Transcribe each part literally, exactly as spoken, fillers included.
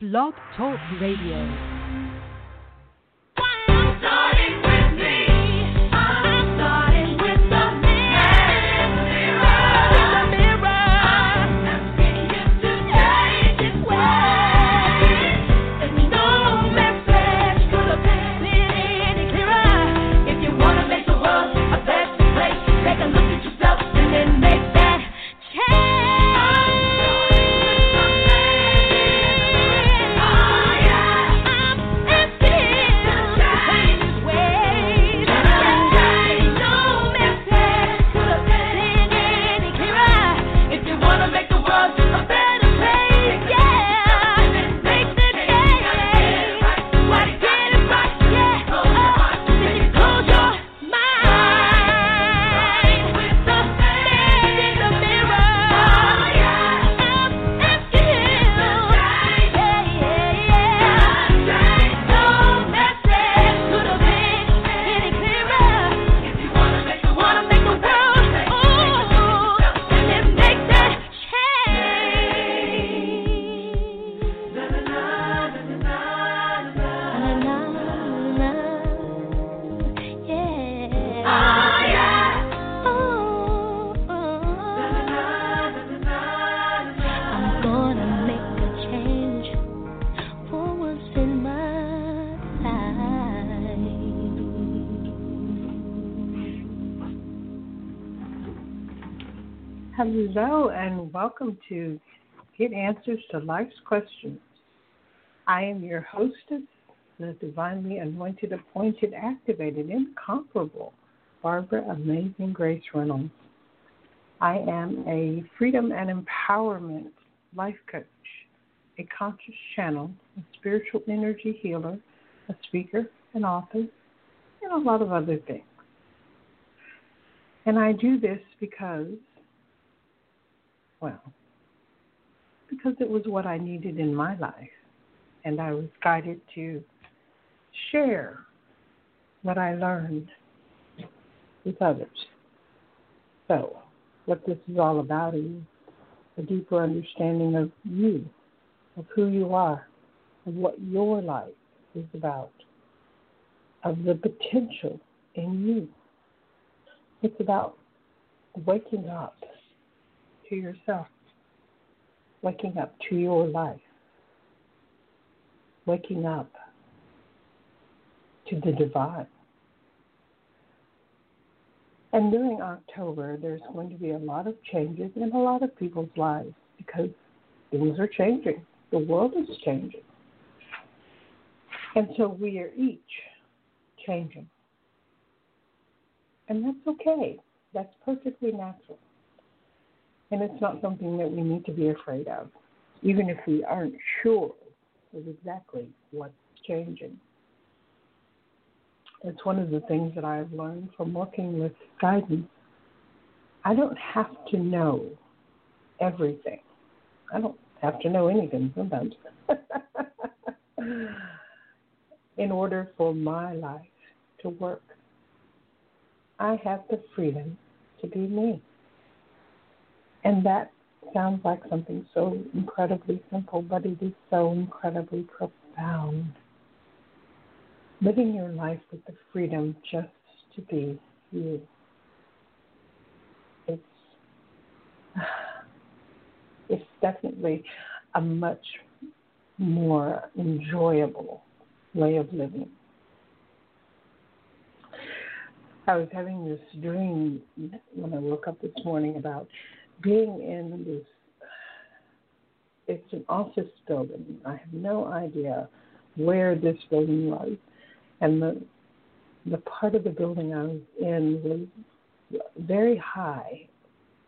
Blog Talk Radio. Hello and welcome to Get Answers to Life's Questions. I am your hostess, the divinely anointed, appointed, activated, incomparable Barbara Amazing Grace Reynolds. I am a freedom and empowerment life coach, a conscious channel, a spiritual energy healer, a speaker, an author, and a lot of other things. And I do this because Well, because it was what I needed in my life, and I was guided to share what I learned with others. So, what this is all about is a deeper understanding of you, of who you are, of what your life is about, of the potential in you. It's about waking up to yourself, waking up to your life, waking up to the divine. And during October, there's going to be a lot of changes in a lot of people's lives because things are changing. The world is changing. And so we are each changing. And that's okay. That's perfectly natural. And it's not something that we need to be afraid of, even if we aren't sure of exactly what's changing. It's one of the things that I've learned from working with Guidance. I don't have to know everything. I don't have to know anything sometimes in order for my life to work. I have the freedom to be me. And that sounds like something so incredibly simple, but it is so incredibly profound. Living your life with the freedom just to be you. It's, it's definitely a much more enjoyable way of living. I was having this dream when I woke up this morning about being in this, it's an office building. I have no idea where this building was. And the the part of the building I was in was very high.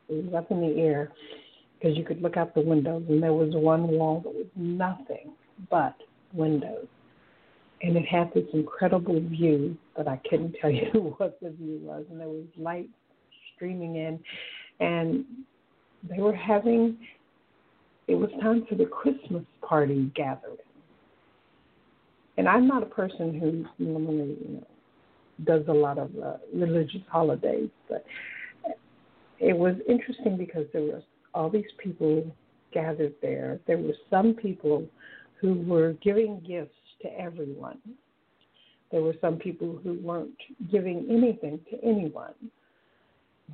It was up in the air because you could look out the windows. And there was one wall that was nothing but windows. And it had this incredible view, but I couldn't tell you what the view was. And there was light streaming in. And they were having, it was time for the Christmas party gathering. And I'm not a person who normally, you know, does a lot of uh, religious holidays, but it was interesting because there were all these people gathered there. There were some people who were giving gifts to everyone. There were some people who weren't giving anything to anyone.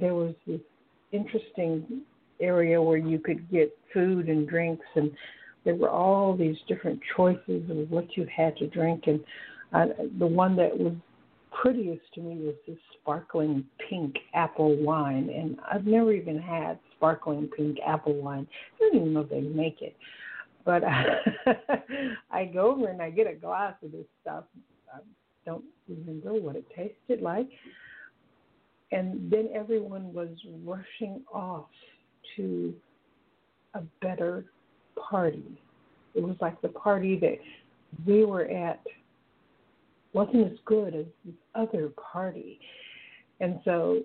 There was this interesting area where you could get food and drinks, and there were all these different choices of what you had to drink. And I, the one that was prettiest to me was this sparkling pink apple wine, and I've never even had sparkling pink apple wine. I don't even know if they make it. But I, I go over and I get a glass of this stuff. I don't even know what it tasted like. And then everyone was rushing off to a better party. It was like the party that we were at wasn't as good as this other party. And so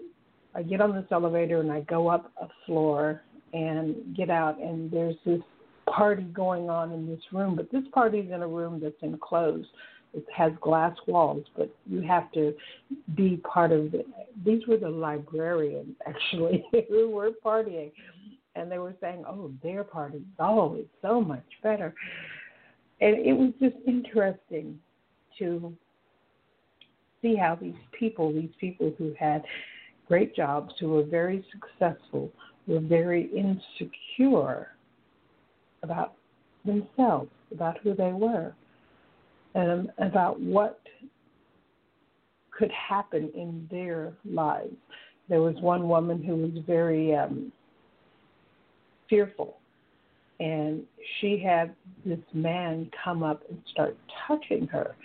I get on this elevator and I go up a floor and get out, and there's this party going on in this room, but this party's in a room that's enclosed. It has glass walls, but you have to be part of it. These were the librarians, actually, who were partying. And they were saying, oh, their party is always so much better. And it was just interesting to see how these people, these people who had great jobs, who were very successful, were very insecure about themselves, about who they were, and about what could happen in their lives. There was one woman who was very um, fearful, and she had this man come up and start touching her,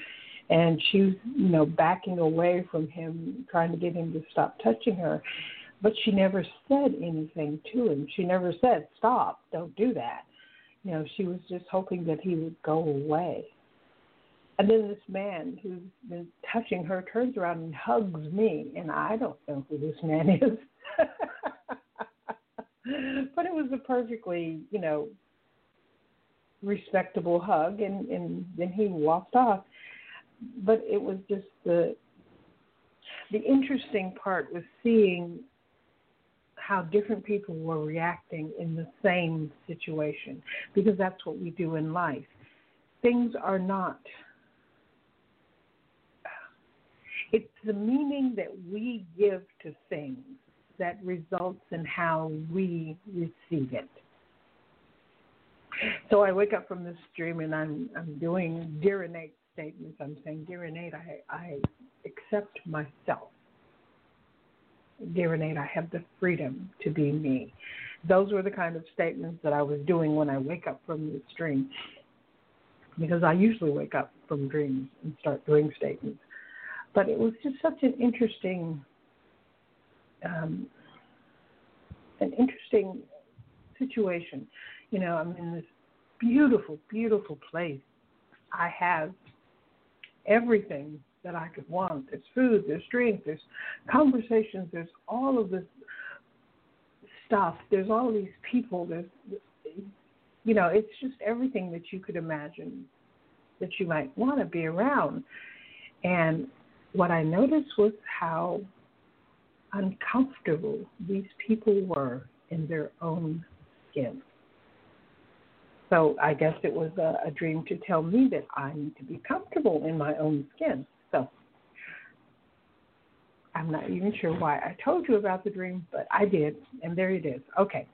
and she was, you know, backing away from him, trying to get him to stop touching her, but she never said anything to him. She never said, stop, don't do that. You know, she was just hoping that he would go away. And then this man who's been touching her turns around and hugs me, and I don't know who this man is. But it was a perfectly, you know, respectable hug, and, and then he walked off. But it was just the the interesting part was seeing how different people were reacting in the same situation, because that's what we do in life. Things are not... It's the meaning that we give to things that results in how we receive it. So I wake up from this dream and I'm I'm doing Dear Innate statements. I'm saying, Dear Innate, I, I accept myself. Dear Innate, I have the freedom to be me. Those were the kind of statements that I was doing when I wake up from this dream, because I usually wake up from dreams and start doing statements. But it was just such an interesting, um, an interesting situation. You know, I'm in this beautiful, beautiful place. I have everything that I could want. There's food, there's drink, there's conversations, there's all of this stuff. There's all of these people. There's, you know, it's just everything that you could imagine that you might want to be around. And what I noticed was how uncomfortable these people were in their own skin. So I guess it was a, a dream to tell me that I need to be comfortable in my own skin. So I'm not even sure why I told you about the dream, but I did, and there it is. Okay.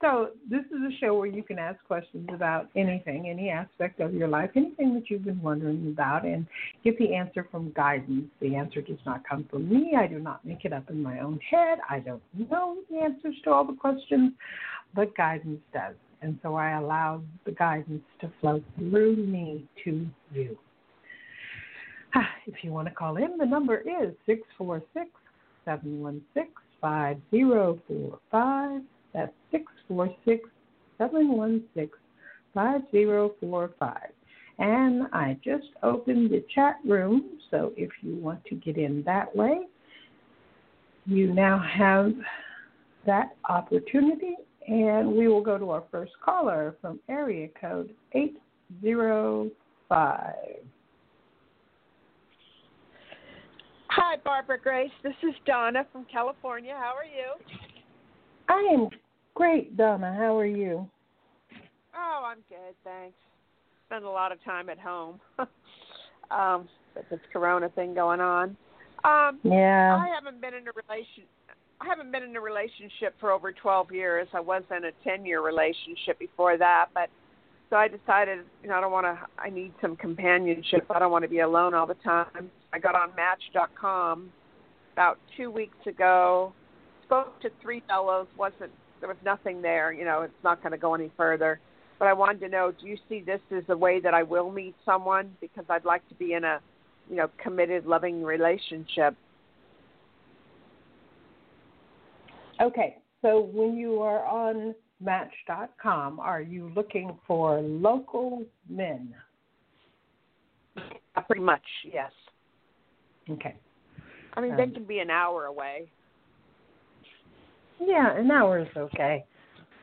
So this is a show where you can ask questions about anything, any aspect of your life, anything that you've been wondering about, and get the answer from guidance. The answer does not come from me. I do not make it up in my own head. I don't know the answers to all the questions, but guidance does. And so I allow the guidance to flow through me to you. If you want to call in, the number is six four six, seven one six, five oh four five. That's six four six, seven one six, five oh four five. And I just opened the chat room, so if you want to get in that way, you now have that opportunity. And we will go to our first caller from area code eight oh five. Hi, Barbara Grace. This is Donna from California. How are you? I am great, Donna. How are you? Oh, I'm good, thanks. Spend a lot of time at home. um, with this Corona thing going on. Um, yeah. I haven't been in a relation. I haven't been in a relationship for over twelve years. I was in a ten-year relationship before that, but so I decided, you know, I don't want to. I need some companionship. I don't want to be alone all the time. I got on Match dot com about two weeks ago. Spoke to three fellows. wasn't There was nothing there. You know, it's not going to go any further. But I wanted to know, do you see this as a way that I will meet someone? Because I'd like to be in a, you know, committed, loving relationship. Okay. So when you are on Match dot com, are you looking for local men? Uh, pretty much, yes. Okay. I mean, um, they can be an hour away. Yeah, an hour is okay.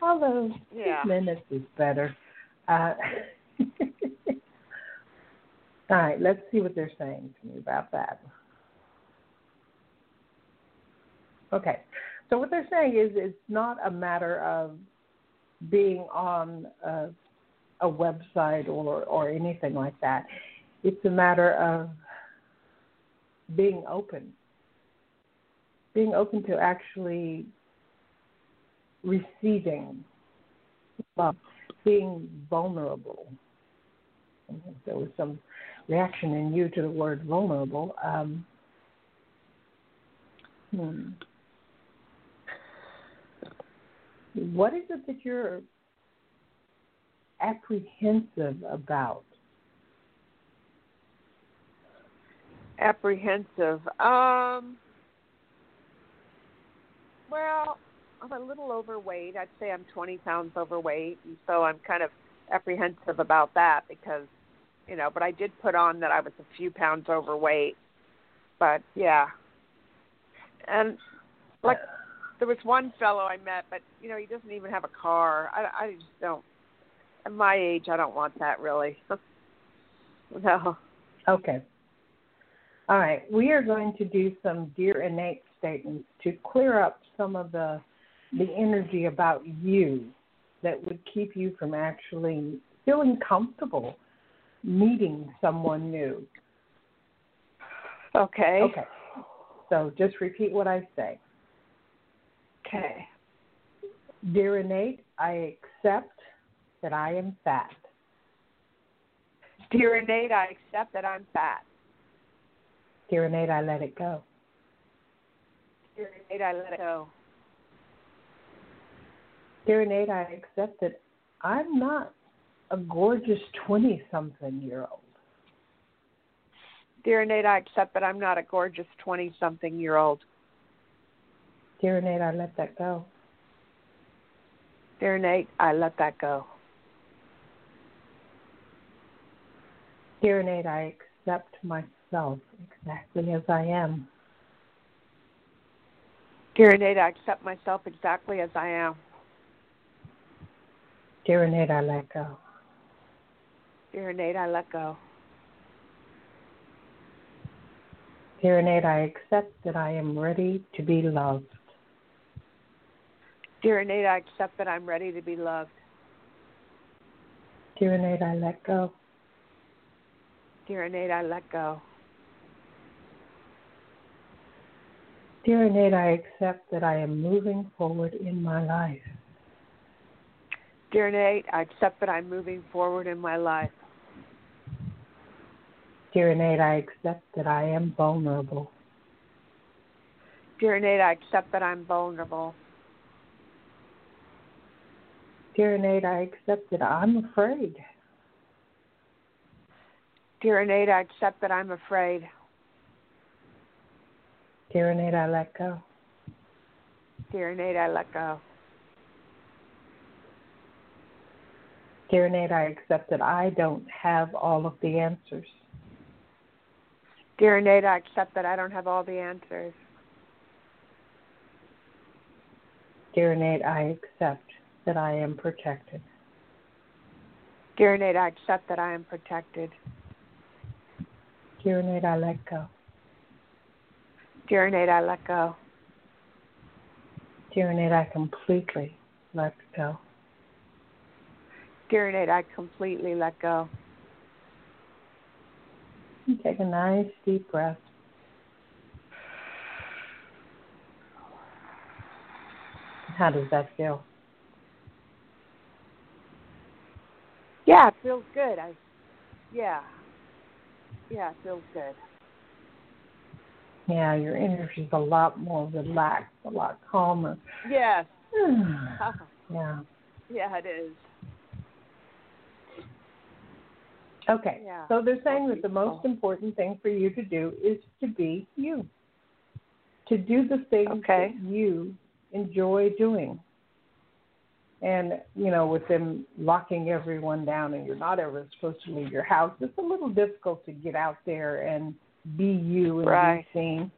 Although yeah. minutes is better. Uh, all right, let's see what they're saying to me about that. Okay, so what they're saying is it's not a matter of being on a, a website or, or anything like that. It's a matter of being open, being open to actually receiving love, being vulnerable. There was some reaction in you to the word vulnerable. Um, hmm. What is it that you're apprehensive about? Apprehensive. Um, well, I'm a little overweight. I'd say I'm twenty pounds overweight, and so I'm kind of apprehensive about that because, you know, but I did put on that I was a few pounds overweight. But, yeah. And, like, there was one fellow I met, but, you know, he doesn't even have a car. I, I just don't. At my age, I don't want that, really. No. Okay. All right. We are going to do some Dear Innate statements to clear up some of the the energy about you that would keep you from actually feeling comfortable meeting someone new. Okay. Okay. So just repeat what I say. Okay. Dear Innate, I accept that I am fat. Dear Innate, I accept that I'm fat. Dear Innate, I let it go. Dear Innate, I let it go. Dear Innate, I accept that I'm not a gorgeous twenty-something-year-old. Dear Innate, I accept that I'm not a gorgeous twenty-something-year-old. Dear Innate, I let that go. Dear Innate, I let that go. Dear Innate, I accept myself exactly as I am. Dear Innate, I accept myself exactly as I am. Dear Innate, I let go. Dear Innate, I let go. Dear Innate, I accept that I am ready to be loved. Dear Innate, I accept that I'm ready to be loved. Dear Innate, I let go. Dear Innate, I let go. Dear Innate, I accept that I am moving forward in my life. Dear Innate, I accept that I'm moving forward in my life. Dear Innate, I accept that I am vulnerable. Dear Innate, I accept that I'm vulnerable. Dear Innate, I accept that I'm afraid. Dear Innate, I accept that I'm afraid. Dear Innate, I let go. Dear Innate, I let go. Dear Innate, I accept that I don't have all of the answers. Dear Innate, I accept that I don't have all the answers. Dear Innate, I accept that I am protected. Dear Innate, I accept that I am protected. Dear Innate, I let go. Dear Innate, I let go. Dear Innate, I completely let go. Dear Innate, I completely let go. You take a nice deep breath. How does that feel? Yeah, it feels good. I, yeah. Yeah, it feels good. Yeah, your energy's a lot more relaxed, a lot calmer. Yes. yeah. Yeah, it is. Okay, yeah. So they're saying that the most important thing for you to do is to be you. To do the things okay. that you enjoy doing. And, you know, with them locking everyone down and you're not ever supposed to leave your house, it's a little difficult to get out there and be you and right. be seen.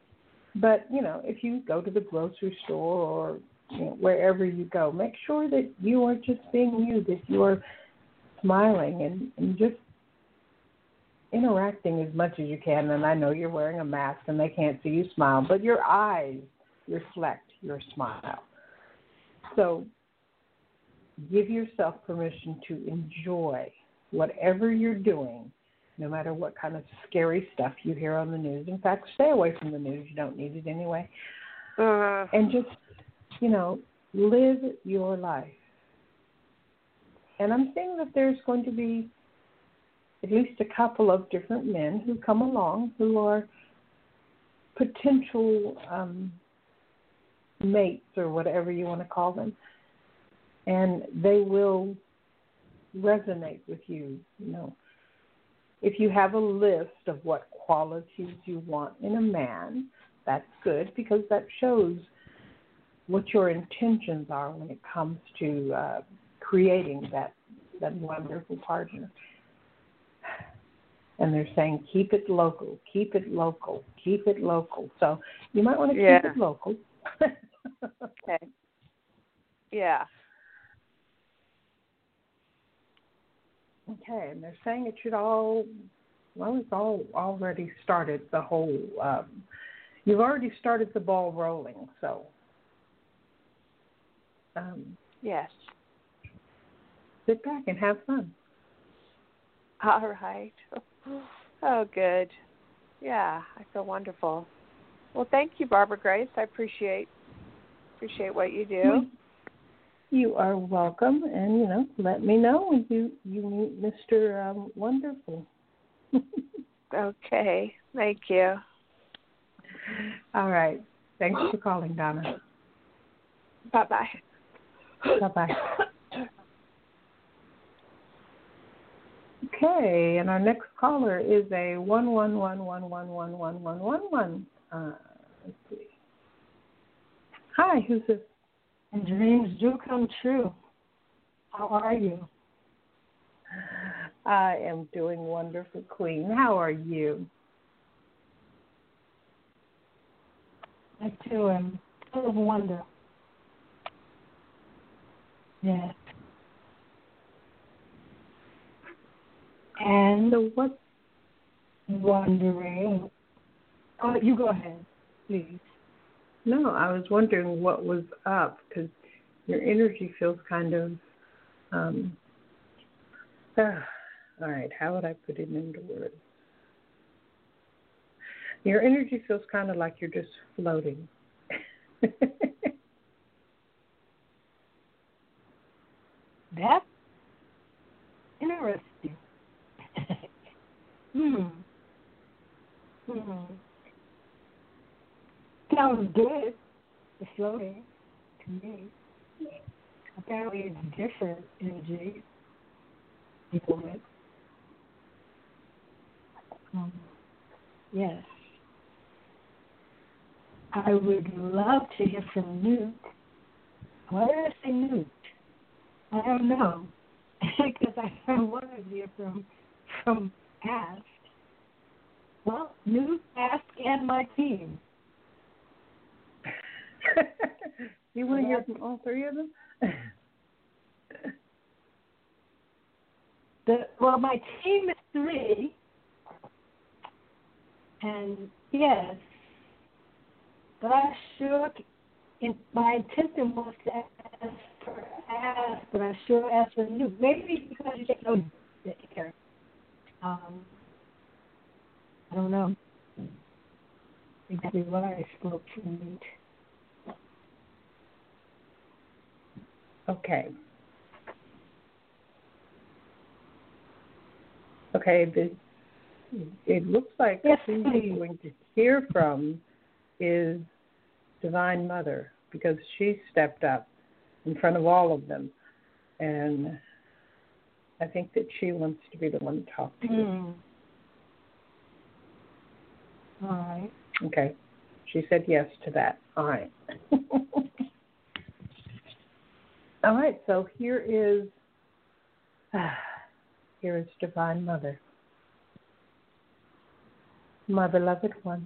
But, you know, if you go to the grocery store or you know, wherever you go, make sure that you are just being you, that you are smiling and, and just interacting as much as you can. And I know you're wearing a mask and they can't see you smile, but your eyes reflect your smile. So give yourself permission to enjoy whatever you're doing, no matter what kind of scary stuff you hear on the news. In fact, stay away from the news. You don't need it anyway. Uh, and just, you know, live your life. And I'm seeing that there's going to be at least a couple of different men who come along who are potential um, mates or whatever you want to call them. And they will resonate with you, you know. If you have a list of what qualities you want in a man, that's good because that shows what your intentions are when it comes to uh, creating that, that wonderful partner. And they're saying, keep it local, keep it local, keep it local. So you might want to yeah. keep it local. Okay. Yeah. Okay, and they're saying it should all, well, it's all already started the whole, um, you've already started the ball rolling, so. Um, yes. Sit back and have fun. All right. Oh, good. Yeah, I feel wonderful. Well, thank you, Barbara Grace. I appreciate appreciate what you do. Mm-hmm. You are welcome, and, you know, let me know when you, you meet Mister Um, Wonderful. Okay. Thank you. All right. Thanks for calling, Donna. Bye-bye. Bye-bye. Okay, and our next caller is a one one one one one one one one one one. Uh, let's see. Hi, who's this? And dreams do come true. How are you? I am doing wonderful, Queen. How are you? I, too, am full of wonder. Yes. And what? Wondering. Oh, you go ahead, please. No, I was wondering what was up because your energy feels kind of, um, uh, all right, how would I put it into words? Your energy feels kind of like you're just floating. That's interesting. hmm. Hmm. Sounds good. It's floating to me. Apparently, it's different energy. People with. Um, yes. I would love to hear from Newt. Why did I say Newt? I don't know. Because I heard one of you from from Ask. Well, Newt, Ask, and my team. You want to hear from all three of them? the, well, my team is three. And, yes, but I sure, in, my intention was to ask sure ask, but I sure ask for you. Maybe because you take no care. Um, I don't know exactly why I spoke to Meet. Okay. Okay, the, it looks like yes, who you're going to hear from is Divine Mother, because she stepped up in front of all of them. And I think that she wants to be the one to talk to you. Mm. All right. Okay. She said yes to that. All right. All right, so here is uh, here is Divine Mother. My beloved one.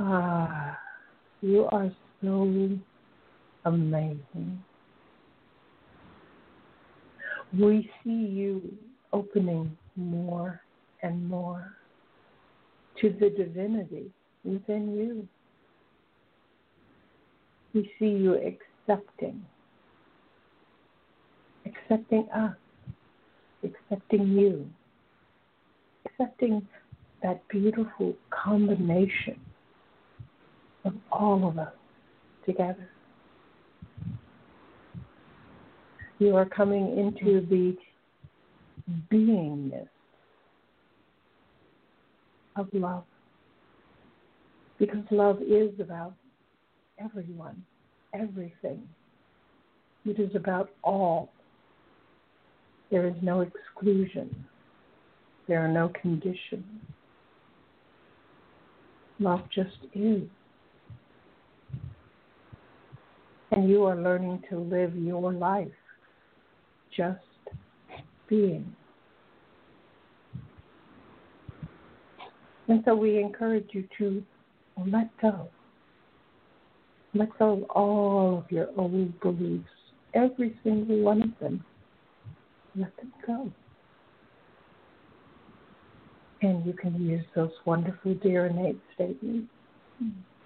Ah, you are so amazing. We see you opening more and more to the divinity within you. We see you accepting, accepting us, accepting you, accepting that beautiful combination of all of us together. You are coming into the beingness of love, because love is about everyone, everything. It is about all. There is no exclusion. There are no conditions. Love just is. And you are learning to live your life just being. And so we encourage you to let go. Let go of all of your old beliefs, every single one of them. Let them go. And you can use those wonderful Dear Innate statements.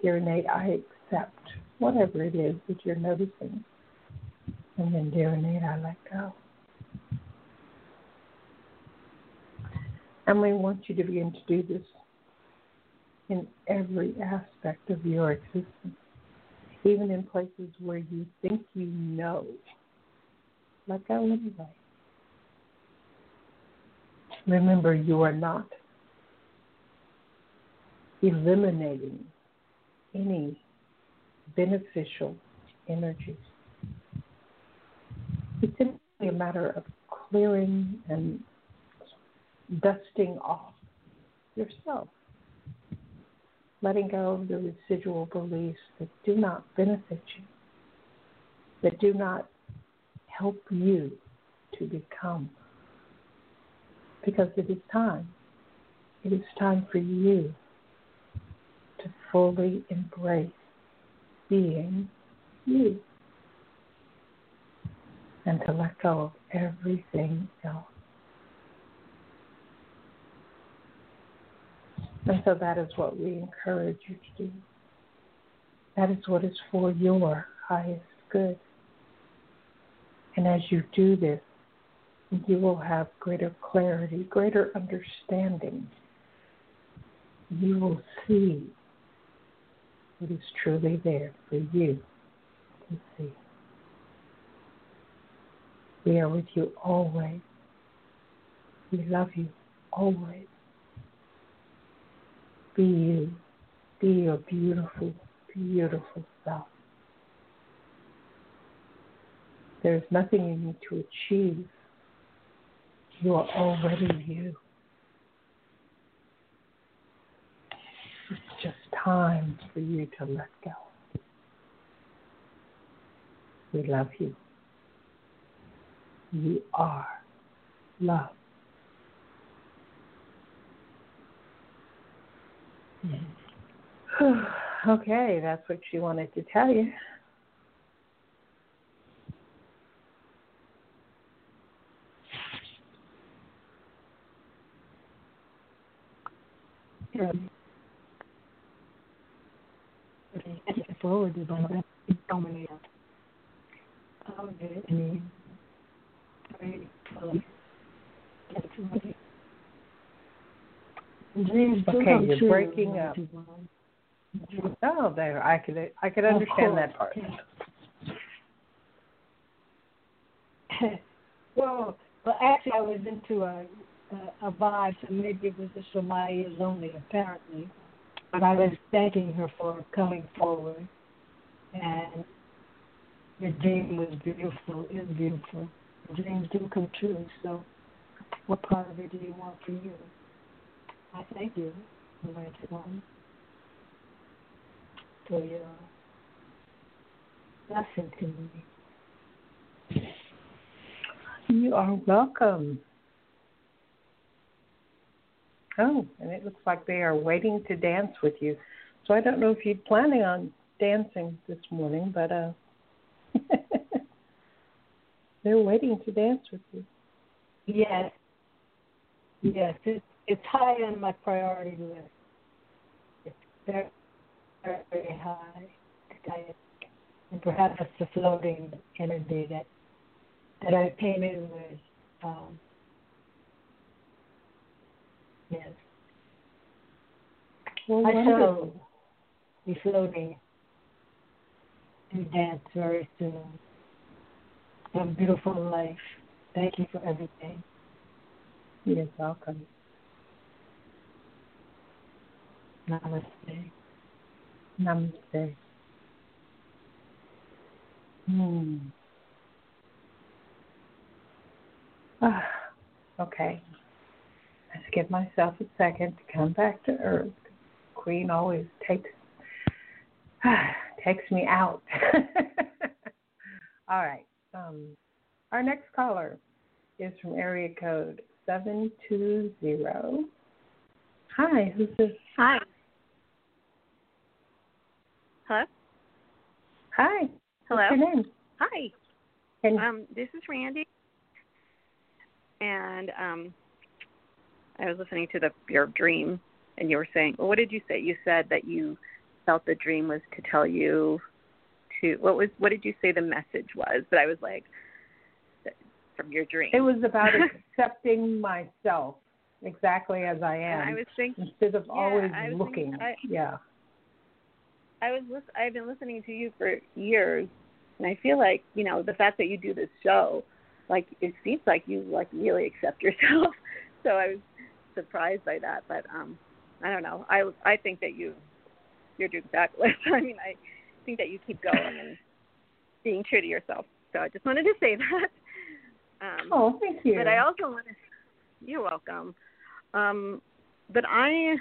Dear Innate, I accept, whatever it is that you're noticing. And then Dear Innate, I let go. And we want you to begin to do this in every aspect of your existence. Even in places where you think you know, let go anyway. Remember, you are not eliminating any beneficial energies. It's simply a matter of clearing and dusting off yourself. Letting go of the residual beliefs that do not benefit you, that do not help you to become. Because it is time. It is time for you to fully embrace being you and to let go of everything else. And so that is what we encourage you to do. That is what is for your highest good. And as you do this, you will have greater clarity, greater understanding. You will see what is truly there for you to see. We are with you always. We love you always. Be you. Be your beautiful, beautiful self. There is nothing you need to achieve. You are already you. It's just time for you to let go. We love you. You are love. Okay, that's what she wanted to tell you. Okay. Okay. dominator. I'm good. I mean, very fully. Dreams do okay, you're true. breaking up. Oh, there. I could I could understand that part. Well, well, actually, I was into a, a, a vibe, so maybe it was just for my ears only, apparently. But I was thanking her for coming forward, and the dream was beautiful. It was beautiful. The dreams do come true. So, what part of it do you want for you? I thank you. I'm going to take one. For your blessing to me. You are welcome. Oh, and it looks like they are waiting to dance with you. So I don't know if you're planning on dancing this morning, but uh, they're waiting to dance with you. Yes. Yes, it's, it's high on my priority list. It's very, very, very high. And perhaps it's the floating energy that that I came in with. Um, yes. Well, I shall be floating and dance very soon. What a beautiful life. Thank you for everything. You're welcome. Namaste. Namaste. Hmm. Ah, okay. Let's give myself a second to come back to earth. Queen always takes ah, takes me out. All right. Um, our next caller is from area code seven two zero. Hi, who's this? Hi. Hello? Hi. Hello. What's your name? Hi. Can you- um, this is Randy. And um, I was listening to the your dream, and you were saying, well, what did you say? You said that you felt the dream was to tell you to, what was, what did you say the message was? But I was like, from your dream. It was about accepting myself exactly as I am. And I was thinking, instead of yeah, always looking. Thinking, I, yeah. I was, I've been listening to you for years, and I feel like, you know, the fact that you do this show, like, it seems like you, like, really accept yourself. So I was surprised by that. But um, I don't know. I, I think that you, you're doing fabulous. I mean, I think that you keep going and being true to yourself. So I just wanted to say that. Um, oh, thank you. But I also want to – you're welcome. Um, but I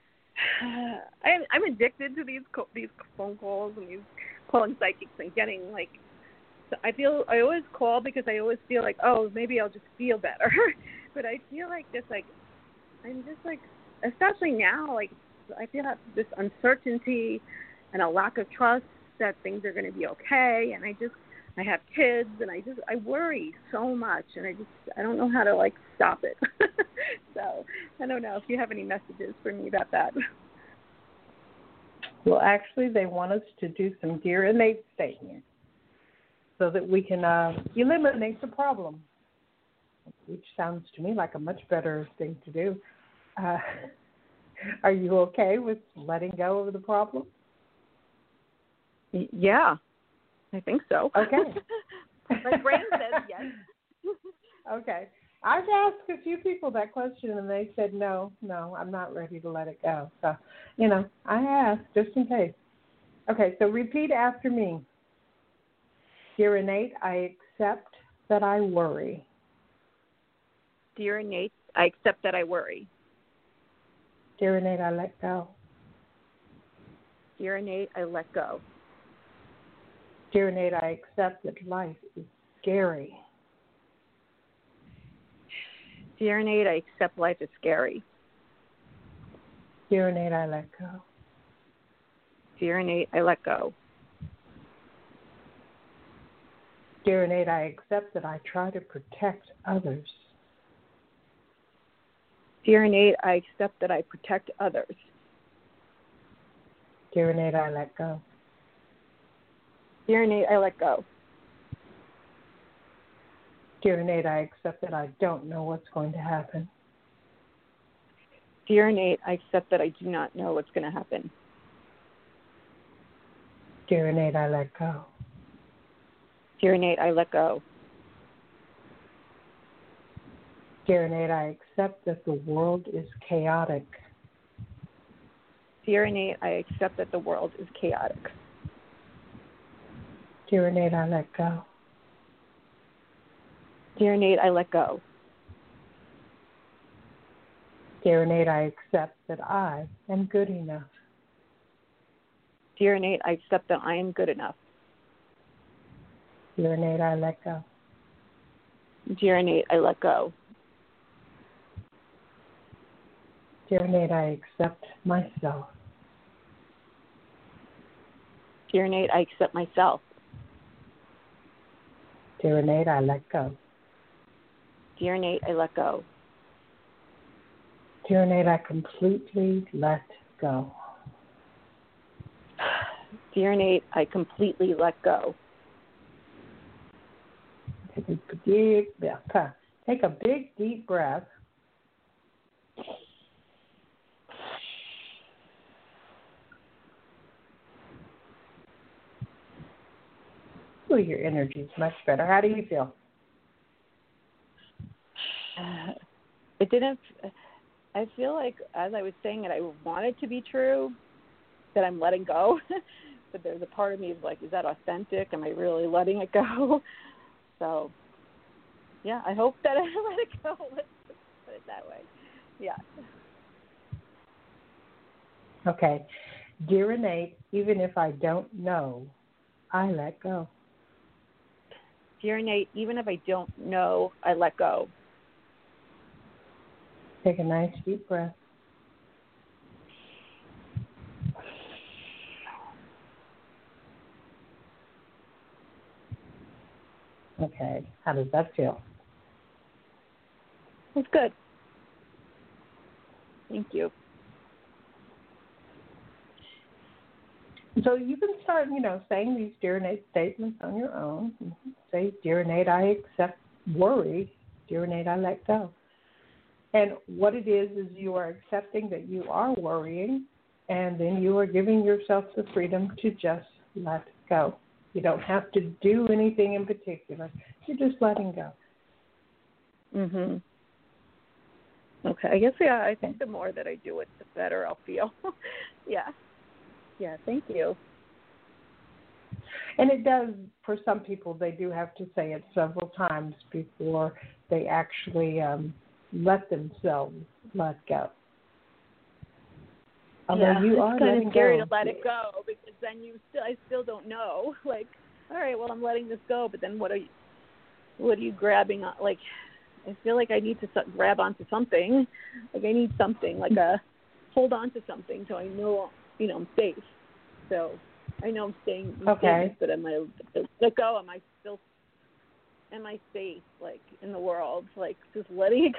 – I, I'm addicted to these these phone calls and these calling psychics and getting like I feel I always call because I always feel like, oh, maybe I'll just feel better. But I feel like just like I'm just like, especially now, like I feel that this uncertainty and a lack of trust that things are going to be okay. And I just I have kids and I just I worry so much and I just I don't know how to like stop it. So I don't know if you have any messages for me about that. Well, actually, they want us to do some Dear Innate statements so that we can uh, eliminate the problem, which sounds to me like a much better thing to do. Uh, are you okay with letting go of the problem? Yeah, I think so. Okay. My brain says yes. Okay. I've asked a few people that question, and they said, no, no, I'm not ready to let it go. So, you know, I asked just in case. Okay, so repeat after me. Dear Innate, I accept that I worry. Dear Innate, I accept that I worry. Dear Innate, I let go. Dear Innate, I let go. Dear Innate, I accept that life is scary. Dear Innate, I accept life is scary. Dear Innate, I let go. Dear Innate, I let go. Dear Innate, I accept that I try to protect others. Dear Innate, I accept that I protect others. Dear Innate, I let go. Dear Innate, I let go. Dear Innate, I accept that I don't know what's going to happen. Dear Innate, I accept that I do not know what's going to happen. Dear Innate, I let go. Dear Innate, I let go. Dear Innate, I accept that the world is chaotic. Dear Innate, I accept that the world is chaotic. Dear Innate, I let go. Dear Innate, I let go. Dear Innate, I accept that I am good enough. Dear Innate, I accept that I am good enough. Dear Innate, I let go. Dear Innate, I let go. Dear Innate, I accept myself. Dear Innate, I accept myself. Dear Innate, I let go. Dear Innate, I let go. Dear Innate, I completely let go. Dear Innate, I completely let go. Take a big, take a big deep breath. Ooh, your energy is much better. How do you feel? Uh, it didn't. I feel like, as I was saying it, I want it to be true that I'm letting go, but there's a part of me is like, is that authentic? Am I really letting it go? So, yeah, I hope that I let it go. Let's put it that way. Yeah. Okay. Dear Innate, even if I don't know, I let go. Dear Innate, even if I don't know, I let go. Take a nice deep breath. Okay, how does that feel? It's good. Thank you. So you can start, you know, saying these Dear Innate statements on your own. Say, Dear Innate, I accept worry. Dear Innate, I let go. And what it is is you are accepting that you are worrying, and then you are giving yourself the freedom to just let go. You don't have to do anything in particular. You're just letting go. Mhm. Okay. I guess, yeah, I think the more that I do it, the better I'll feel. Yeah. Yeah, thank you. And it does, for some people, they do have to say it several times before they actually um, let themselves let go. Although yeah, you are it's kind of scary go. to let it go, because then you still, I still don't know. Like, all right, well, I'm letting this go, but then what are you, what are you grabbing on? Like, I feel like I need to grab onto something. Like, I need something, like a hold on to something so I know, you know, I'm safe. So I know I'm staying I'm okay. safe, but am I let go? Am I still, am I safe, like, in the world? Like, just letting it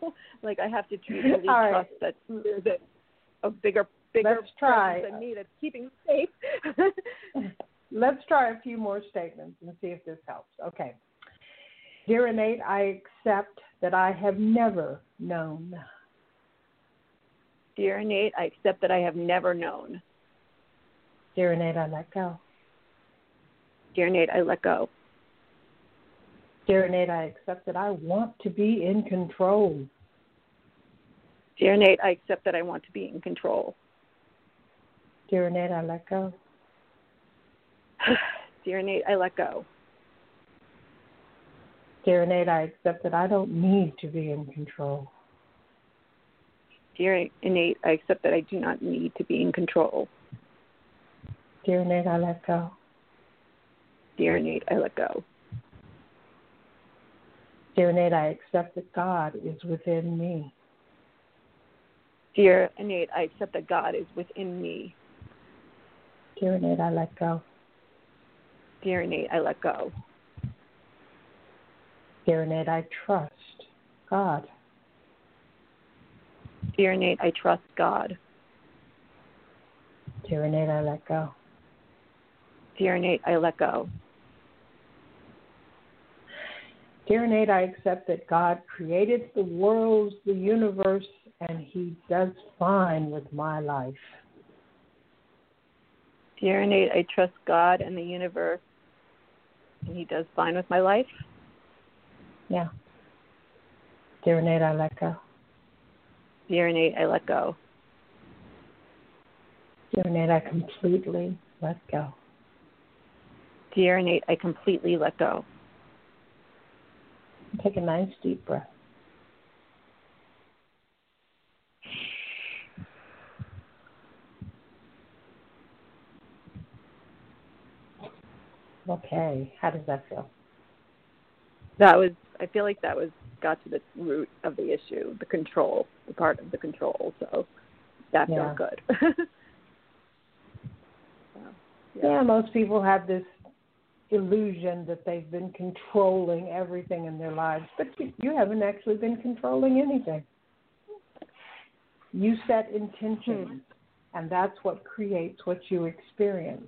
go. Like, I have to truly really right. trust that there's a, a bigger, bigger try. than me that's keeping me safe. Let's try a few more statements and see if this helps. Okay. Dear Innate, I accept that I have never known. Dear Innate, I accept that I have never known. Dear Innate, I let go. Dear Innate, I let go. Dear Innate, I accept that I want to be in control. Dear Innate, I accept that I want to be in control. Dear Innate, I let go. Dear Innate, I let go. Dear Innate, I accept that I don't need to be in control. Dear Innate, I accept that I do not need to be in control. Dear Innate, I let go. Dear Innate, I let go. Dear Innate, I accept that God is within me. Dear Innate, I accept that God is within me. Dear Innate, I let go. Dear Innate, I let go. Dear Innate, I trust God. Dear Innate, I trust God. Dear Innate, I let go. Dear Innate, I let go. Dear Innate, I accept that God created the world, the universe, and he does fine with my life. Dear Innate, I trust God and the universe, and he does fine with my life. Yeah. Dear Innate, I let go. Dear Innate, I let go. Dear Innate, I completely let go. Dear Innate, I completely let go. Take a nice deep breath. Okay, how does that feel? That was, I feel like that was, got to the root of the issue, the control, the part of the control, so that yeah. feels good. so, yeah. yeah, most people have this illusion that they've been controlling everything in their lives, but you, you haven't actually been controlling anything. You set intentions, mm-hmm. and that's what creates what you experience.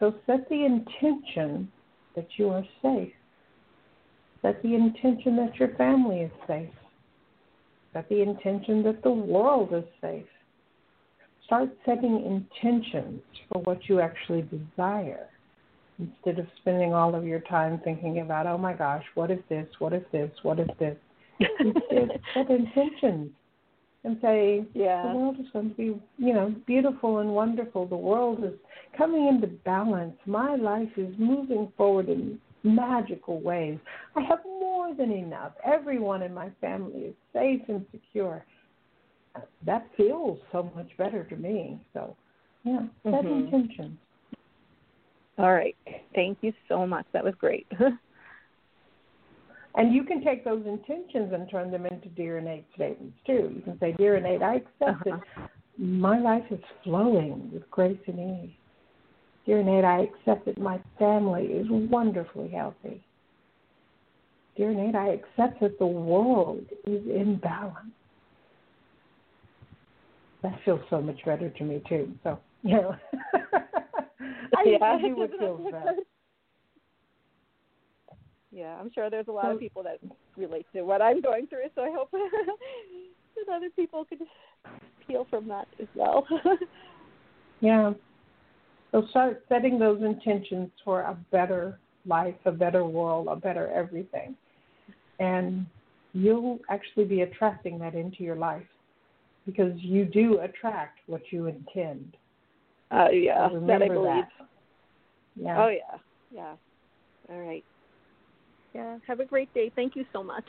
So set the intention that you are safe. Set the intention that your family is safe. Set the intention that the world is safe. Start setting intentions for what you actually desire instead of spending all of your time thinking about, oh, my gosh, what if this, what if this, what if this? Instead, set intentions and say, yeah. the world is going to be, you know, beautiful and wonderful. The world is coming into balance. My life is moving forward in magical ways. I have more than enough. Everyone in my family is safe and secure. That feels so much better to me. So, yeah, set mm-hmm. intentions. All right. Thank you so much. That was great. And you can take those intentions and turn them into Dear Innate statements, too. You can say, Dear Innate, I accept that uh-huh. my life is flowing with grace and ease. Dear Innate, I accept that my family is wonderfully healthy. Dear Innate, I accept that the world is in balance. That feels so much better to me, too. So, you know, I yeah. do what feels best. Yeah, I'm sure there's a lot of people that relate to what I'm going through, so I hope that other people could heal from that as well. yeah. So start setting those intentions for a better life, a better world, a better everything. And you'll actually be attracting that into your life because you do attract what you intend. Uh, yeah, so that I believe. That. Yeah. Oh, yeah. Yeah. All right. Yeah, have a great day. Thank you so much.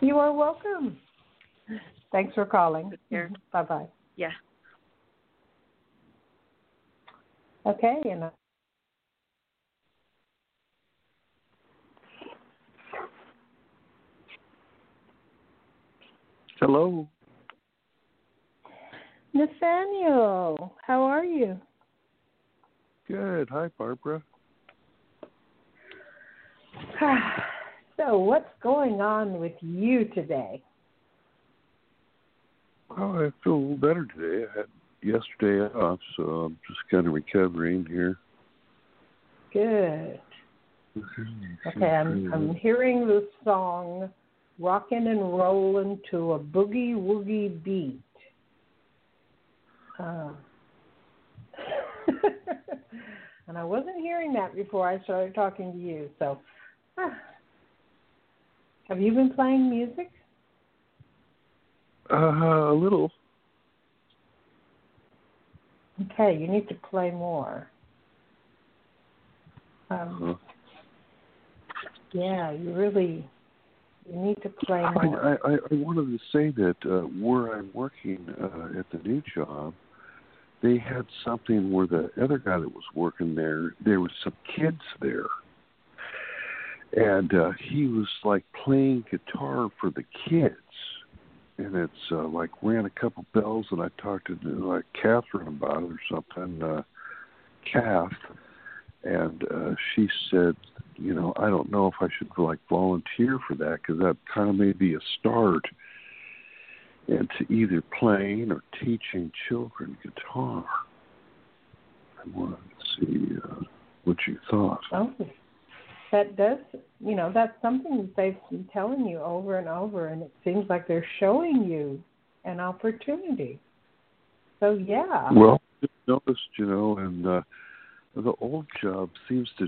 You are welcome. Thanks for calling. Sure. Bye-bye. Yeah. Okay. And hello. Nathaniel, how are you? Good. Hi, Barbara. So what's going on with you today? Well, I feel a little better today. I had yesterday off, so I'm just kind of recovering here. Good. Okay, I'm, I'm hearing the song, Rockin' and Rollin' to a Boogie Woogie Beat. Uh, and I wasn't hearing that before I started talking to you, so... Have you been playing music? Uh, a little. Okay, you need to play more. Um, huh. Yeah, you really you need to play more. I, I, I wanted to say that uh, where I'm working uh, at the new job, they had something where the other guy that was working there, there was some kids there. And uh, he was, like, playing guitar for the kids. And it's, uh, like, ran a couple bells, and I talked to, like, Catherine about it or something, uh, Kath. And uh, she said, you know, I don't know if I should, like, volunteer for that because that kind of may be a start into either playing or teaching children guitar. I wanted to see uh, what you thought. Oh, that does, you know, that's something that they've been telling you over and over, and it seems like they're showing you an opportunity. So, yeah. Well, I noticed, you know, and uh, the old job seems to,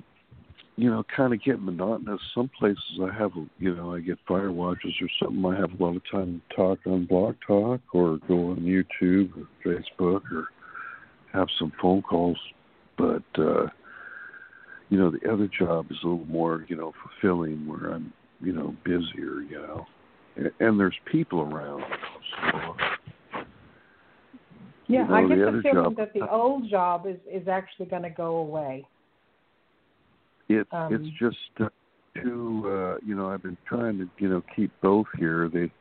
you know, kind of get monotonous. Some places I have, you know, I get fire watches or something. I have a lot of time to talk on Blog Talk or go on YouTube or Facebook or have some phone calls. But, uh, you know, the other job is a little more, you know, fulfilling where I'm, you know, busier, you know. And, and there's people around. So, yeah, you know, I get the, the feeling job, that the old job is, is actually going to go away. It, um, it's just uh, too, uh, you know, I've been trying to, you know, keep both here. They,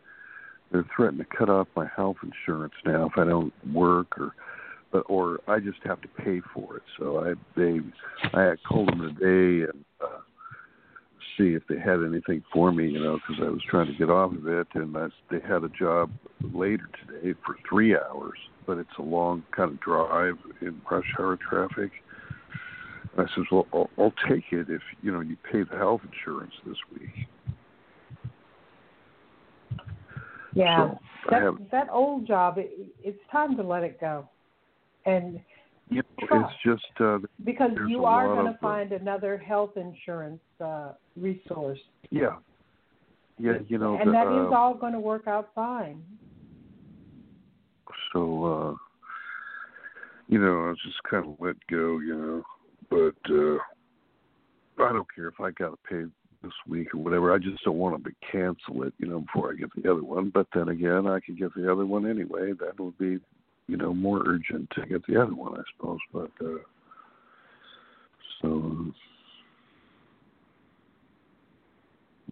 they're threatening to cut off my health insurance now if I don't work, or but, or I just have to pay for it. So I they I called them today and uh, see if they had anything for me, you know, because I was trying to get off of it. And I, they had a job later today for three hours, but it's a long kind of drive in rush hour traffic. I says, well, I'll, I'll take it if, you know, you pay the health insurance this week. Yeah, so that, have, that old job, it, it's time to let it go. And you know, it's just uh, because you are going to find the, another health insurance uh, resource. Yeah, yeah, you know, and the, that uh, is all going to work out fine. So, uh, you know, I was just kind of let go, you know. But uh, I don't care if I got to pay this week or whatever. I just don't want to cancel it, you know, before I get the other one. But then again, I could get the other one anyway. That would be, you know, more urgent to get the other one, I suppose. But uh, so,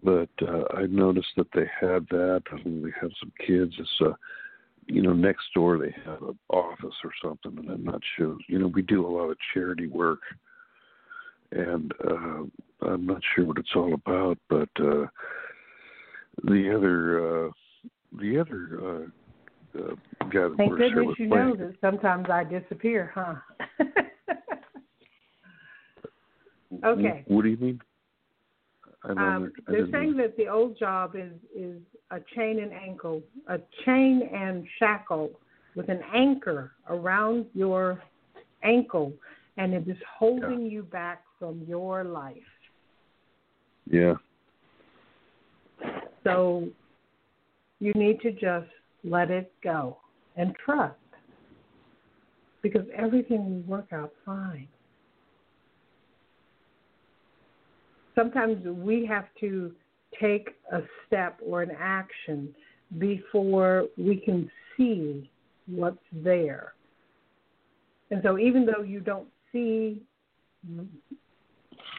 but uh, I noticed that they had that. And they have some kids. It's a uh, you know, next door they have an office or something, and I'm not sure. You know, we do a lot of charity work, and uh, I'm not sure what it's all about. But uh, the other, uh, the other uh, uh, guy that Thank works goodness here was you playing. Know that sometimes I disappear, huh? Okay. What do you mean? Um, they're saying that the old job is, is a chain and ankle, a chain and shackle with an anchor around your ankle, and it is holding yeah. you back from your life. Yeah. So you need to just let it go and trust, because everything will work out fine. Sometimes we have to take a step or an action before we can see what's there. And so even though you don't see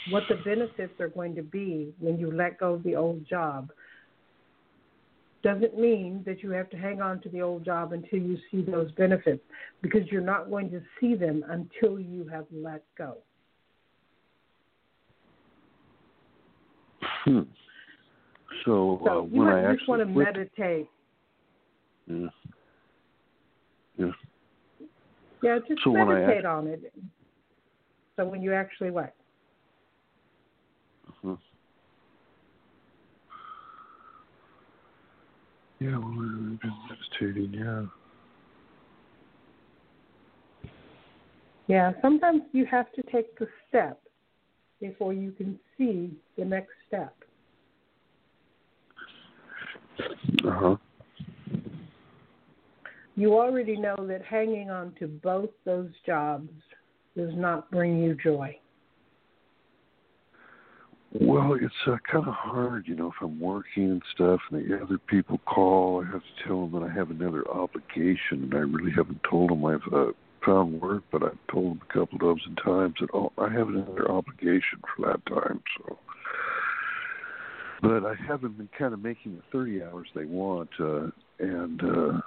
what the benefits are going to be when you let go of the old job, doesn't mean that you have to hang on to the old job until you see those benefits, because you're not going to see them until you have let go. Hmm. So, so uh, you when I just want to quit, meditate. Yeah. Yeah. Yeah, just so meditate actually, on it. So when you actually what? Uh-huh. Yeah, well, we've been meditating, yeah. Yeah, sometimes you have to take the step before you can see the next step. Uh-huh. You already know that hanging on to both those jobs does not bring you joy. Well, it's uh, kind of hard, you know, if I'm working and stuff and the other people call, I have to tell them that I have another obligation, and I really haven't told them I've uh, found work, but I've told them a couple of dozen times that, oh, I have another obligation for that time, so. But I haven't been kind of making the thirty hours they want, uh, and, uh,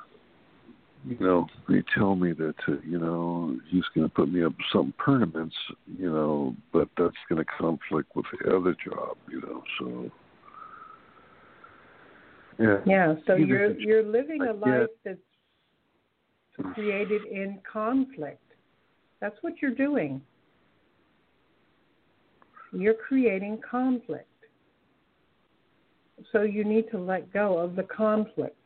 you know, they tell me that, uh, you know, he's going to put me up some permanents, you know, but that's going to conflict with the other job, you know, so. Yeah, yeah so you're, the, you're living a life yeah. that's created in conflict That's what you're doing. You're creating conflict. So you need to let go of the conflict.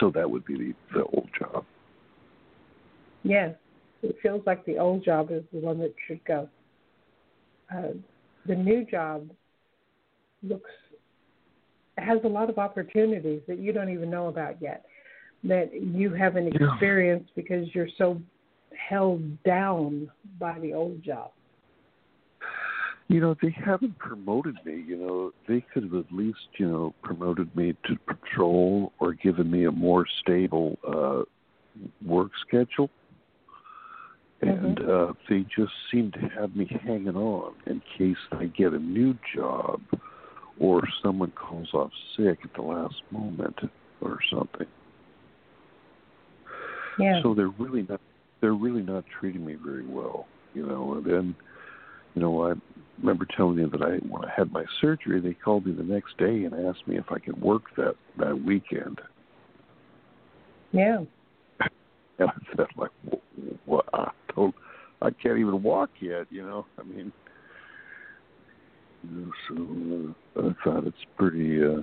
So that would be the, the old job. Yes. It feels like the old job is the one that should go. Uh, the new job looks has a lot of opportunities that you don't even know about yet, that you haven't experienced yeah. because you're so held down by the old job. You know, they haven't promoted me, you know. They could have at least, you know, promoted me to patrol or given me a more stable uh, work schedule. And mm-hmm. uh, they just seem to have me hanging on in case I get a new job or someone calls off sick at the last moment or something. Yeah. So they're really not, they're really not treating me very well, you know. And then, you know, I remember telling you that I, when I had my surgery, they called me the next day and asked me if I could work that, that weekend. Yeah. And I said, like, well, I don't, I can't even walk yet, you know. I mean, so uh, I thought it's pretty, uh,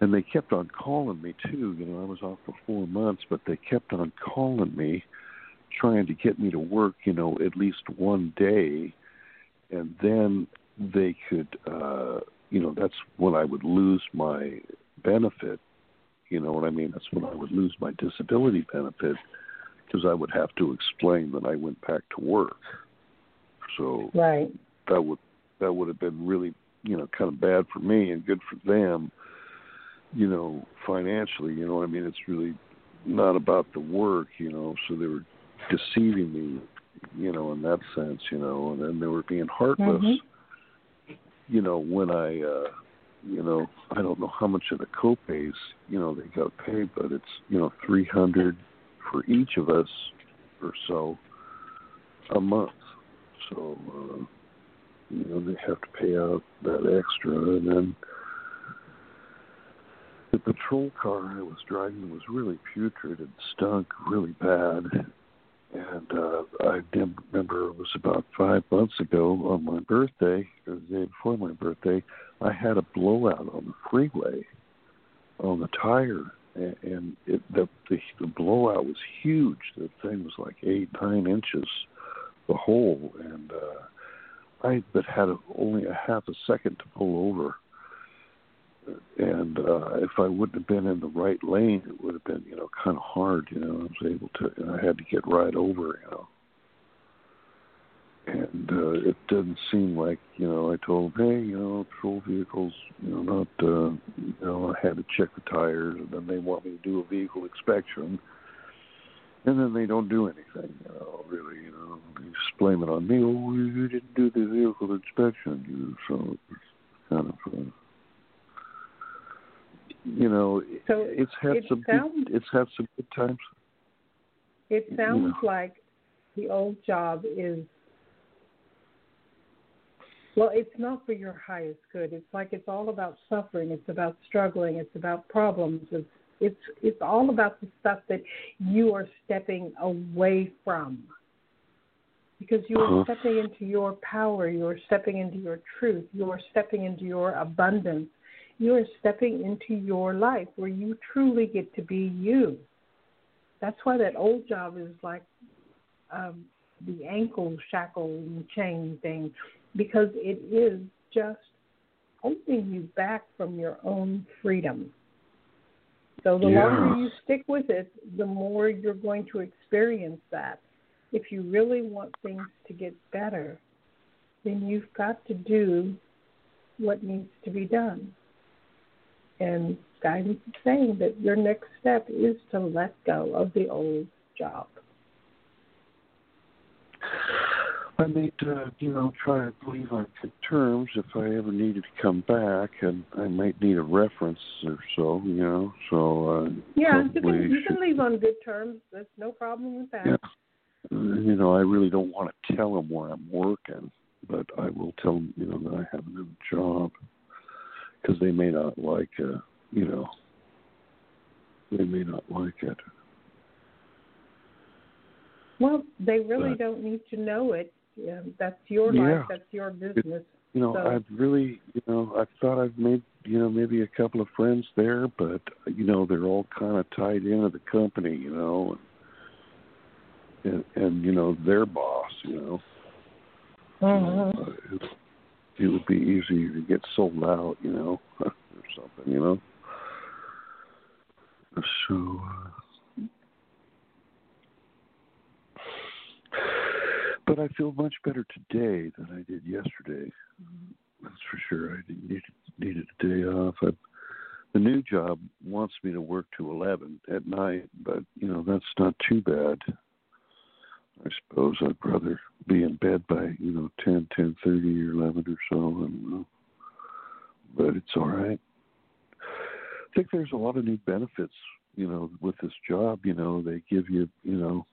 and they kept on calling me, too. You know, I was off for four months, but they kept on calling me, trying to get me to work, you know, at least one day, and then they could, uh, you know, that's when I would lose my benefit. You know what I mean? That's when I would lose my disability benefit because I would have to explain that I went back to work. So right. that would that would have been really, you know, kind of bad for me and good for them, you know, financially. You know what I mean? It's really not about the work, you know. So they were deceiving me, you know, in that sense, you know. And then they were being heartless, mm-hmm. you know, when I... Uh, You know, I don't know how much of the copays, you know, they got paid, but it's, you know, three hundred dollars for each of us or so a month. So, uh, you know, they have to pay out that extra. And then the patrol car I was driving was really putrid and stunk really bad. And uh, I remember it was about five months ago on my birthday, or the day before my birthday, I had a blowout on the freeway on the tire. And, and it, the, the the blowout was huge. The thing was like eight, nine inches, the hole. And uh, I but had a, only a half a second to pull over. And uh, if I wouldn't have been in the right lane, it would have been, you know, kind of hard. You know, I was able to, I had to get right over, you know. And uh, it didn't seem like, you know, I told them, hey, you know, patrol vehicles, you know, not, uh, you know, I had to check the tires, and then they want me to do a vehicle inspection. And then they don't do anything, you know, really, you know. They just blame it on me. Oh, you didn't do the vehicle inspection, you know, so it's kind of... Uh, You know, so it's had it some sounds, good, it's had some good times. It sounds you know. like the old job is well, it's not for your highest good. It's like it's all about suffering. It's about struggling. It's about problems. It's it's it's all about the stuff that you are stepping away from because you are uh-huh. stepping into your power. You are stepping into your truth. You are stepping into your abundance. You are stepping into your life where you truly get to be you. That's why that old job is like um, the ankle shackle and chain thing, because it is just holding you back from your own freedom. So the yeah. longer you stick with it, the more you're going to experience that. If you really want things to get better, then you've got to do what needs to be done. And Guidance is saying that your next step is to let go of the old job. I made, uh, you know, try to leave on good terms if I ever needed to come back, and I might need a reference or so, you know. So uh, yeah, you can, you can leave on good terms. There's no problem with that. Yeah. You know, I really don't want to tell them where I'm working, but I will tell them, you know, that I have another job. Because they may not like, uh, you know, they may not like it. Well, they really but, don't need to know it. Yeah, that's your yeah, life. That's your business. It, you know, so. I've really, you know, I thought I've made, you know, maybe a couple of friends there, but, you know, they're all kind of tied into the company, you know, and, and, and you know, their boss, you know. Mm-hmm. Uh, it, it would be easier to get sold out, you know, or something, you know. So... Uh, But I feel much better today than I did yesterday. Mm-hmm. That's for sure. I needed, needed a day off. I, the new job wants me to work to eleven at night, but, you know, that's not too bad. I suppose I'd rather be in bed by, you know, ten, ten thirty or eleven or so. I don't know. But it's all right. I think there's a lot of new benefits, you know, with this job. You know, they give you, you know,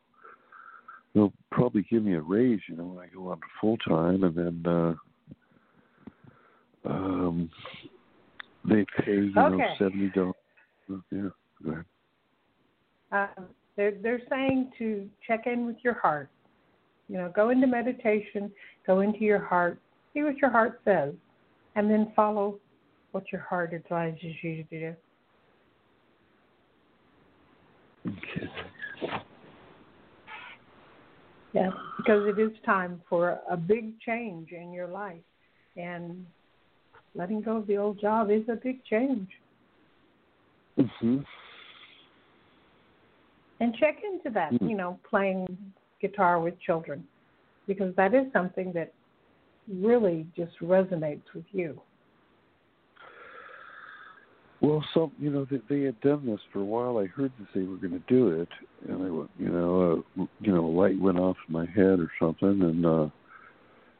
they'll probably give me a raise, you know, when I go on to full-time, and then uh, um, they pay, you okay. know, seventy dollars. Yeah, go ahead. Uh, they're, they're saying to check in with your heart. You know, go into meditation, go into your heart, see what your heart says, and then follow what your heart advises you to do. Okay. Yeah, because it is time for a big change in your life. And letting go of the old job is a big change. Mm-hmm. And check into that, mm-hmm. you know, playing guitar with children. Because that is something that really just resonates with you. Well, so, you know, they, they had done this for a while. I heard that they were going to do it, and I went, you know, uh, you know, a light went off in my head or something, and uh,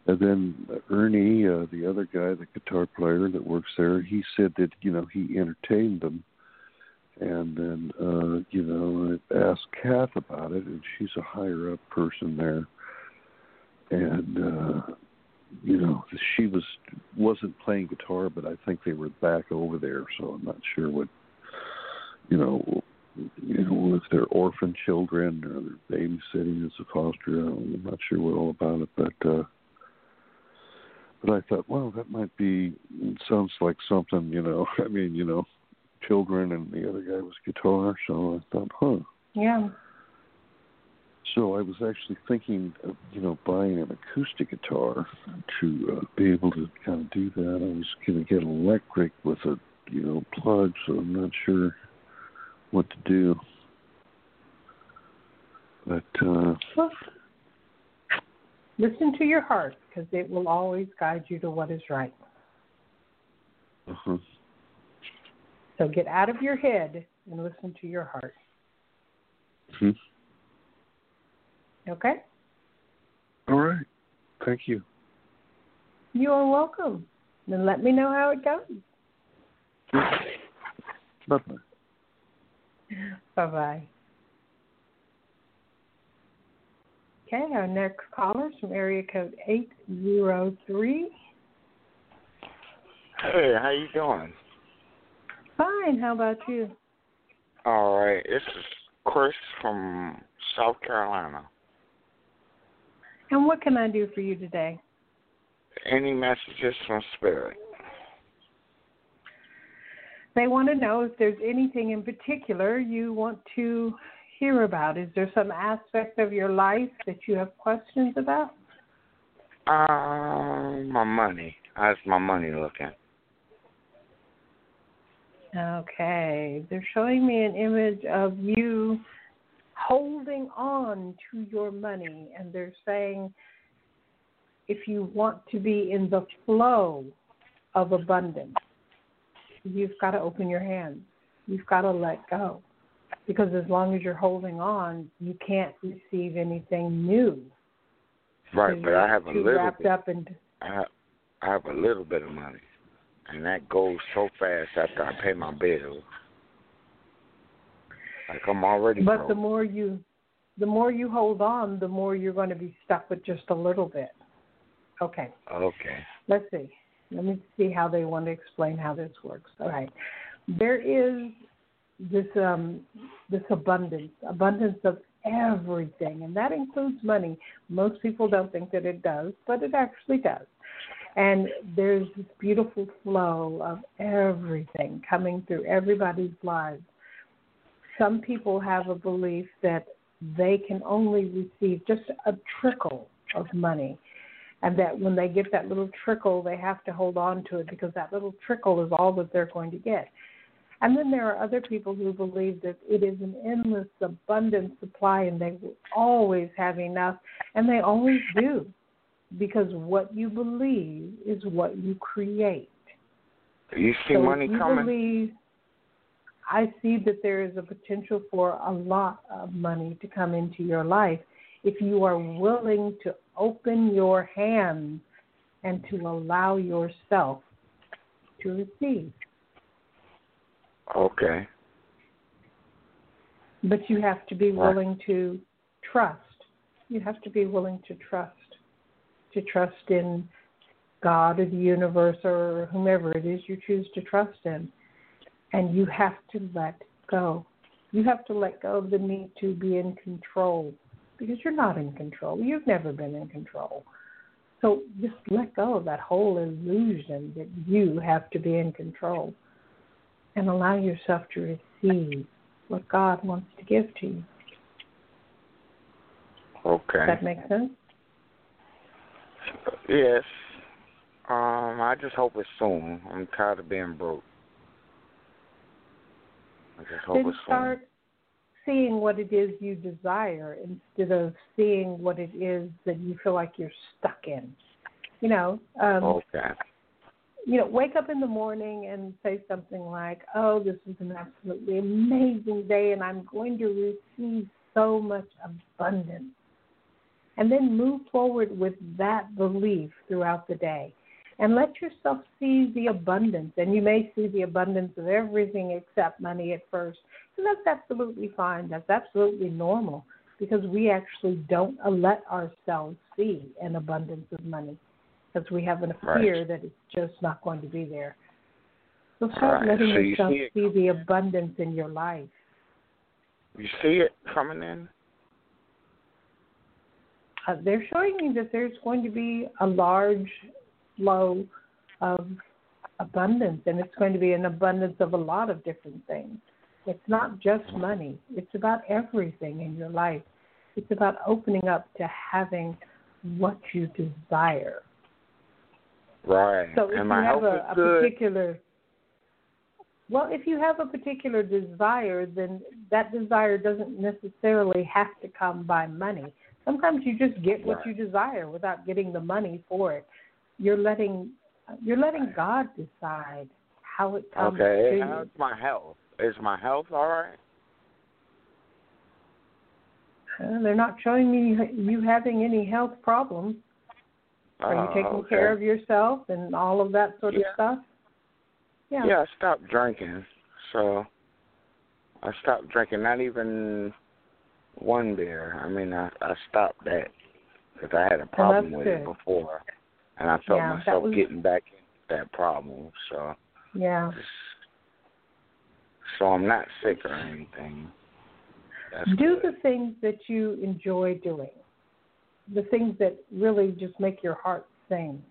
and then Ernie, uh, the other guy, the guitar player that works there, he said that, you know, he entertained them, and then, uh, you know, I asked Kath about it, and she's a higher up person there, and. Uh, You know, she was, wasn't playing guitar, but I think they were back over there, so I'm not sure what, you know, you know if they're orphan children or they're babysitting as a foster. I'm not sure what all about it, but uh, but I thought, well, that might be, it sounds like something, you know, I mean, you know, children, and the other guy was guitar, so I thought, huh. Yeah. So I was actually thinking of, you know, buying an acoustic guitar to uh, be able to kind of do that. I was going to get electric with a, you know, plug, so I'm not sure what to do. But uh, well, listen to your heart, because it will always guide you to what is right. Uh-huh. So get out of your head and listen to your heart. Mm-hmm. Okay? All right. Thank you. You are welcome. Then let me know how it goes. Yeah. Bye-bye. Bye-bye. Okay, our next caller is from area code eight zero three. Hey, how you doing? Fine. How about you? All right. This is Chris from South Carolina. And what can I do for you today? Any messages from Spirit? They want to know if there's anything in particular you want to hear about. Is there some aspect of your life that you have questions about? Um, my money. How's my money looking? Okay. They're showing me an image of you holding on to your money, and they're saying if you want to be in the flow of abundance, you've got to open your hands. You've got to let go, because as long as you're holding on, you can't receive anything new. Right, so but I have a little bit. Up and I, have, I have a little bit of money, and that goes so fast after I pay my bills. Like I'm already but broke. the more you, the more you hold on, the more you're going to be stuck with just a little bit. Okay. Okay. Let's see. Let me see how they want to explain how this works. All right. There is this um, this abundance, abundance of everything, and that includes money. Most people don't think that it does, but it actually does. And there's this beautiful flow of everything coming through everybody's lives. Some people have a belief that they can only receive just a trickle of money, and that when they get that little trickle, they have to hold on to it because that little trickle is all that they're going to get. And then there are other people who believe that it is an endless, abundant supply, and they will always have enough, and they always do, because what you believe is what you create. You see so money you coming. Believe, I see that there is a potential for a lot of money to come into your life if you are willing to open your hands and to allow yourself to receive. Okay. But you have to be willing to trust. You have to be willing to trust, to trust in God or the universe or whomever it is you choose to trust in. And you have to let go. You have to let go of the need to be in control, because you're not in control. You've never been in control. So just let go of that whole illusion that you have to be in control, and allow yourself to receive what God wants to give to you. Okay. Does that make sense? Yes. Um, I just hope it's soon. I'm tired of being broke. I just hope then it's start soon. Seeing what it is you desire instead of seeing what it is that you feel like you're stuck in. You know? Um, okay. You know, wake up in the morning and say something like, oh, this is an absolutely amazing day, and I'm going to receive so much abundance. And then move forward with that belief throughout the day. And let yourself see the abundance. And you may see the abundance of everything except money at first. And that's absolutely fine. That's absolutely normal, because we actually don't let ourselves see an abundance of money, because we have a fear right. that it's just not going to be there. So start right. letting so yourself you see, see the abundance in your life. You see it coming in? Uh, they're showing you that there's going to be a large flow of abundance, and it's going to be an abundance of a lot of different things. It's not just money. It's about everything in your life. It's about opening up to having what you desire. Right. So if and you have a, a particular, well, if you have a particular desire, then that desire doesn't necessarily have to come by money. Sometimes you just get what right. you desire without getting the money for it. You're letting you're letting God decide how it comes okay. to you. Okay, how's my health? Is my health all right? Uh, they're not showing me you having any health problems. Are you taking uh, okay. care of yourself and all of that sort yeah. of stuff? Yeah. Yeah, I stopped drinking. So I stopped drinking, not even one beer. I mean, I, I stopped that because I had a problem with good. it before. And I felt yeah, myself was... getting back into that problem. So yeah. So I'm not sick or anything. That's Do good. the things that you enjoy doing. The things that really just make your heart sing.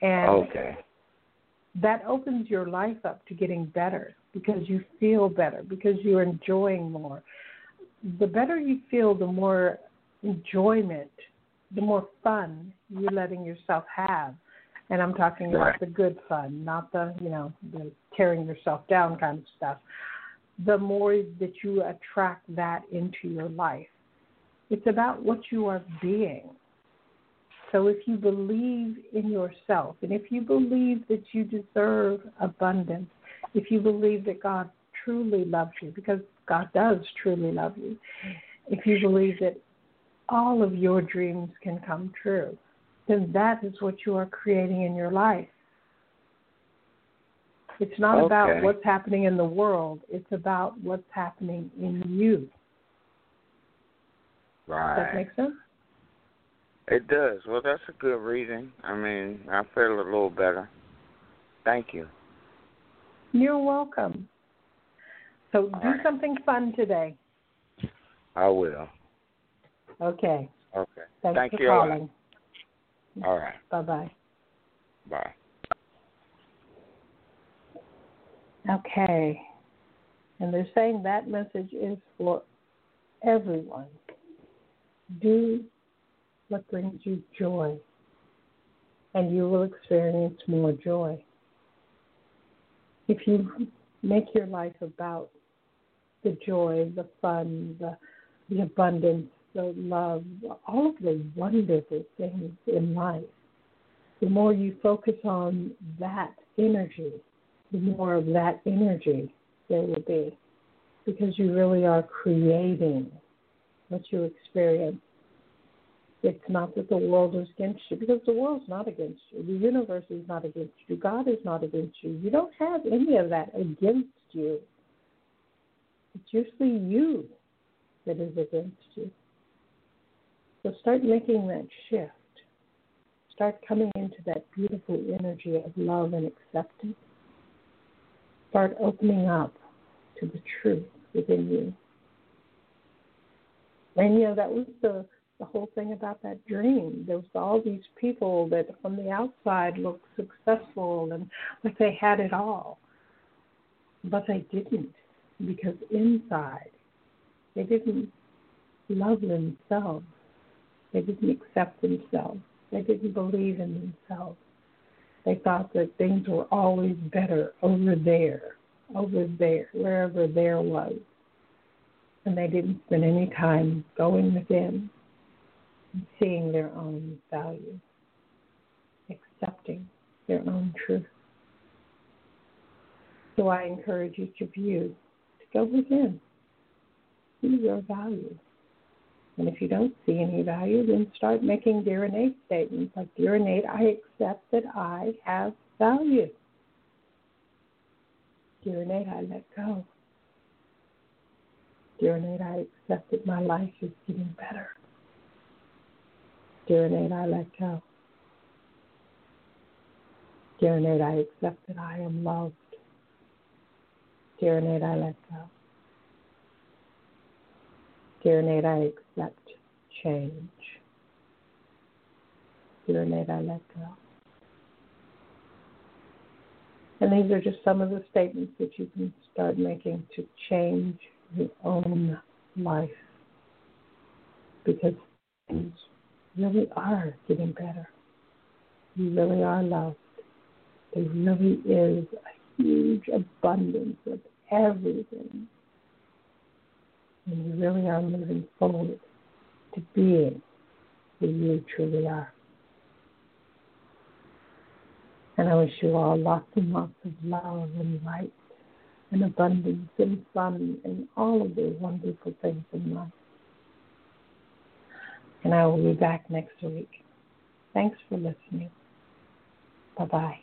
And okay. that opens your life up to getting better, because you feel better, because you're enjoying more. The better you feel, the more enjoyment, the more fun you're letting yourself have. And I'm talking about right. the good fun, not the, you know, the tearing yourself down kind of stuff. The more that you attract that into your life. It's about what you are being. So if you believe in yourself, and if you believe that you deserve abundance, if you believe that God truly loves you, because God does truly love you, if you believe that all of your dreams can come true, then that is what you are creating in your life. It's not okay. about what's happening in the world. It's about what's happening in you. Right. Does that make sense? It does. Well, that's a good reading. I mean, I feel a little better. Thank you. You're welcome. So do right. something fun today. I will. Okay. Okay. Thanks Thank for you. Calling. All right. Bye-bye. Bye. Okay. And they're saying that message is for everyone. Do what brings you joy, and you will experience more joy. If you make your life about the joy, the fun, the, the abundance, the love, all of the wonderful things in life, the more you focus on that energy, the more of that energy there will be, because you really are creating what you experience. It's not that the world is against you, because the world's not against you. The universe is not against you. God is not against you. You don't have any of that against you. It's usually you that is against you. So start making that shift. Start coming into that beautiful energy of love and acceptance. Start opening up to the truth within you. And, you know, that was the The whole thing about that dream. There was all these people that from the outside looked successful and like they had it all. But they didn't, because inside they didn't love themselves. They didn't accept themselves. They didn't believe in themselves. They thought that things were always better over there, over there, wherever there was. And they didn't spend any time going within, seeing their own value, accepting their own truth. So I encourage each of you to go within, see your value. And if you don't see any value, then start making Dear Innate statements like, Dear Innate, I accept that I have value. Dear Innate, I let go. Dear Innate, I accept that my life is getting better. Dear Innate, I let go. Dear Innate, I accept that I am loved. Dear Innate, I let go. Dear Innate, I accept change. Dear Innate, I let go. And these are just some of the statements that you can start making to change your own life, because things really are getting better. You really are loved. There really is a huge abundance of everything. And you really are moving forward to being who you truly are. And I wish you all lots and lots of love and light and abundance and fun and all of the wonderful things in life. And I will be back next week. Thanks for listening. Bye-bye.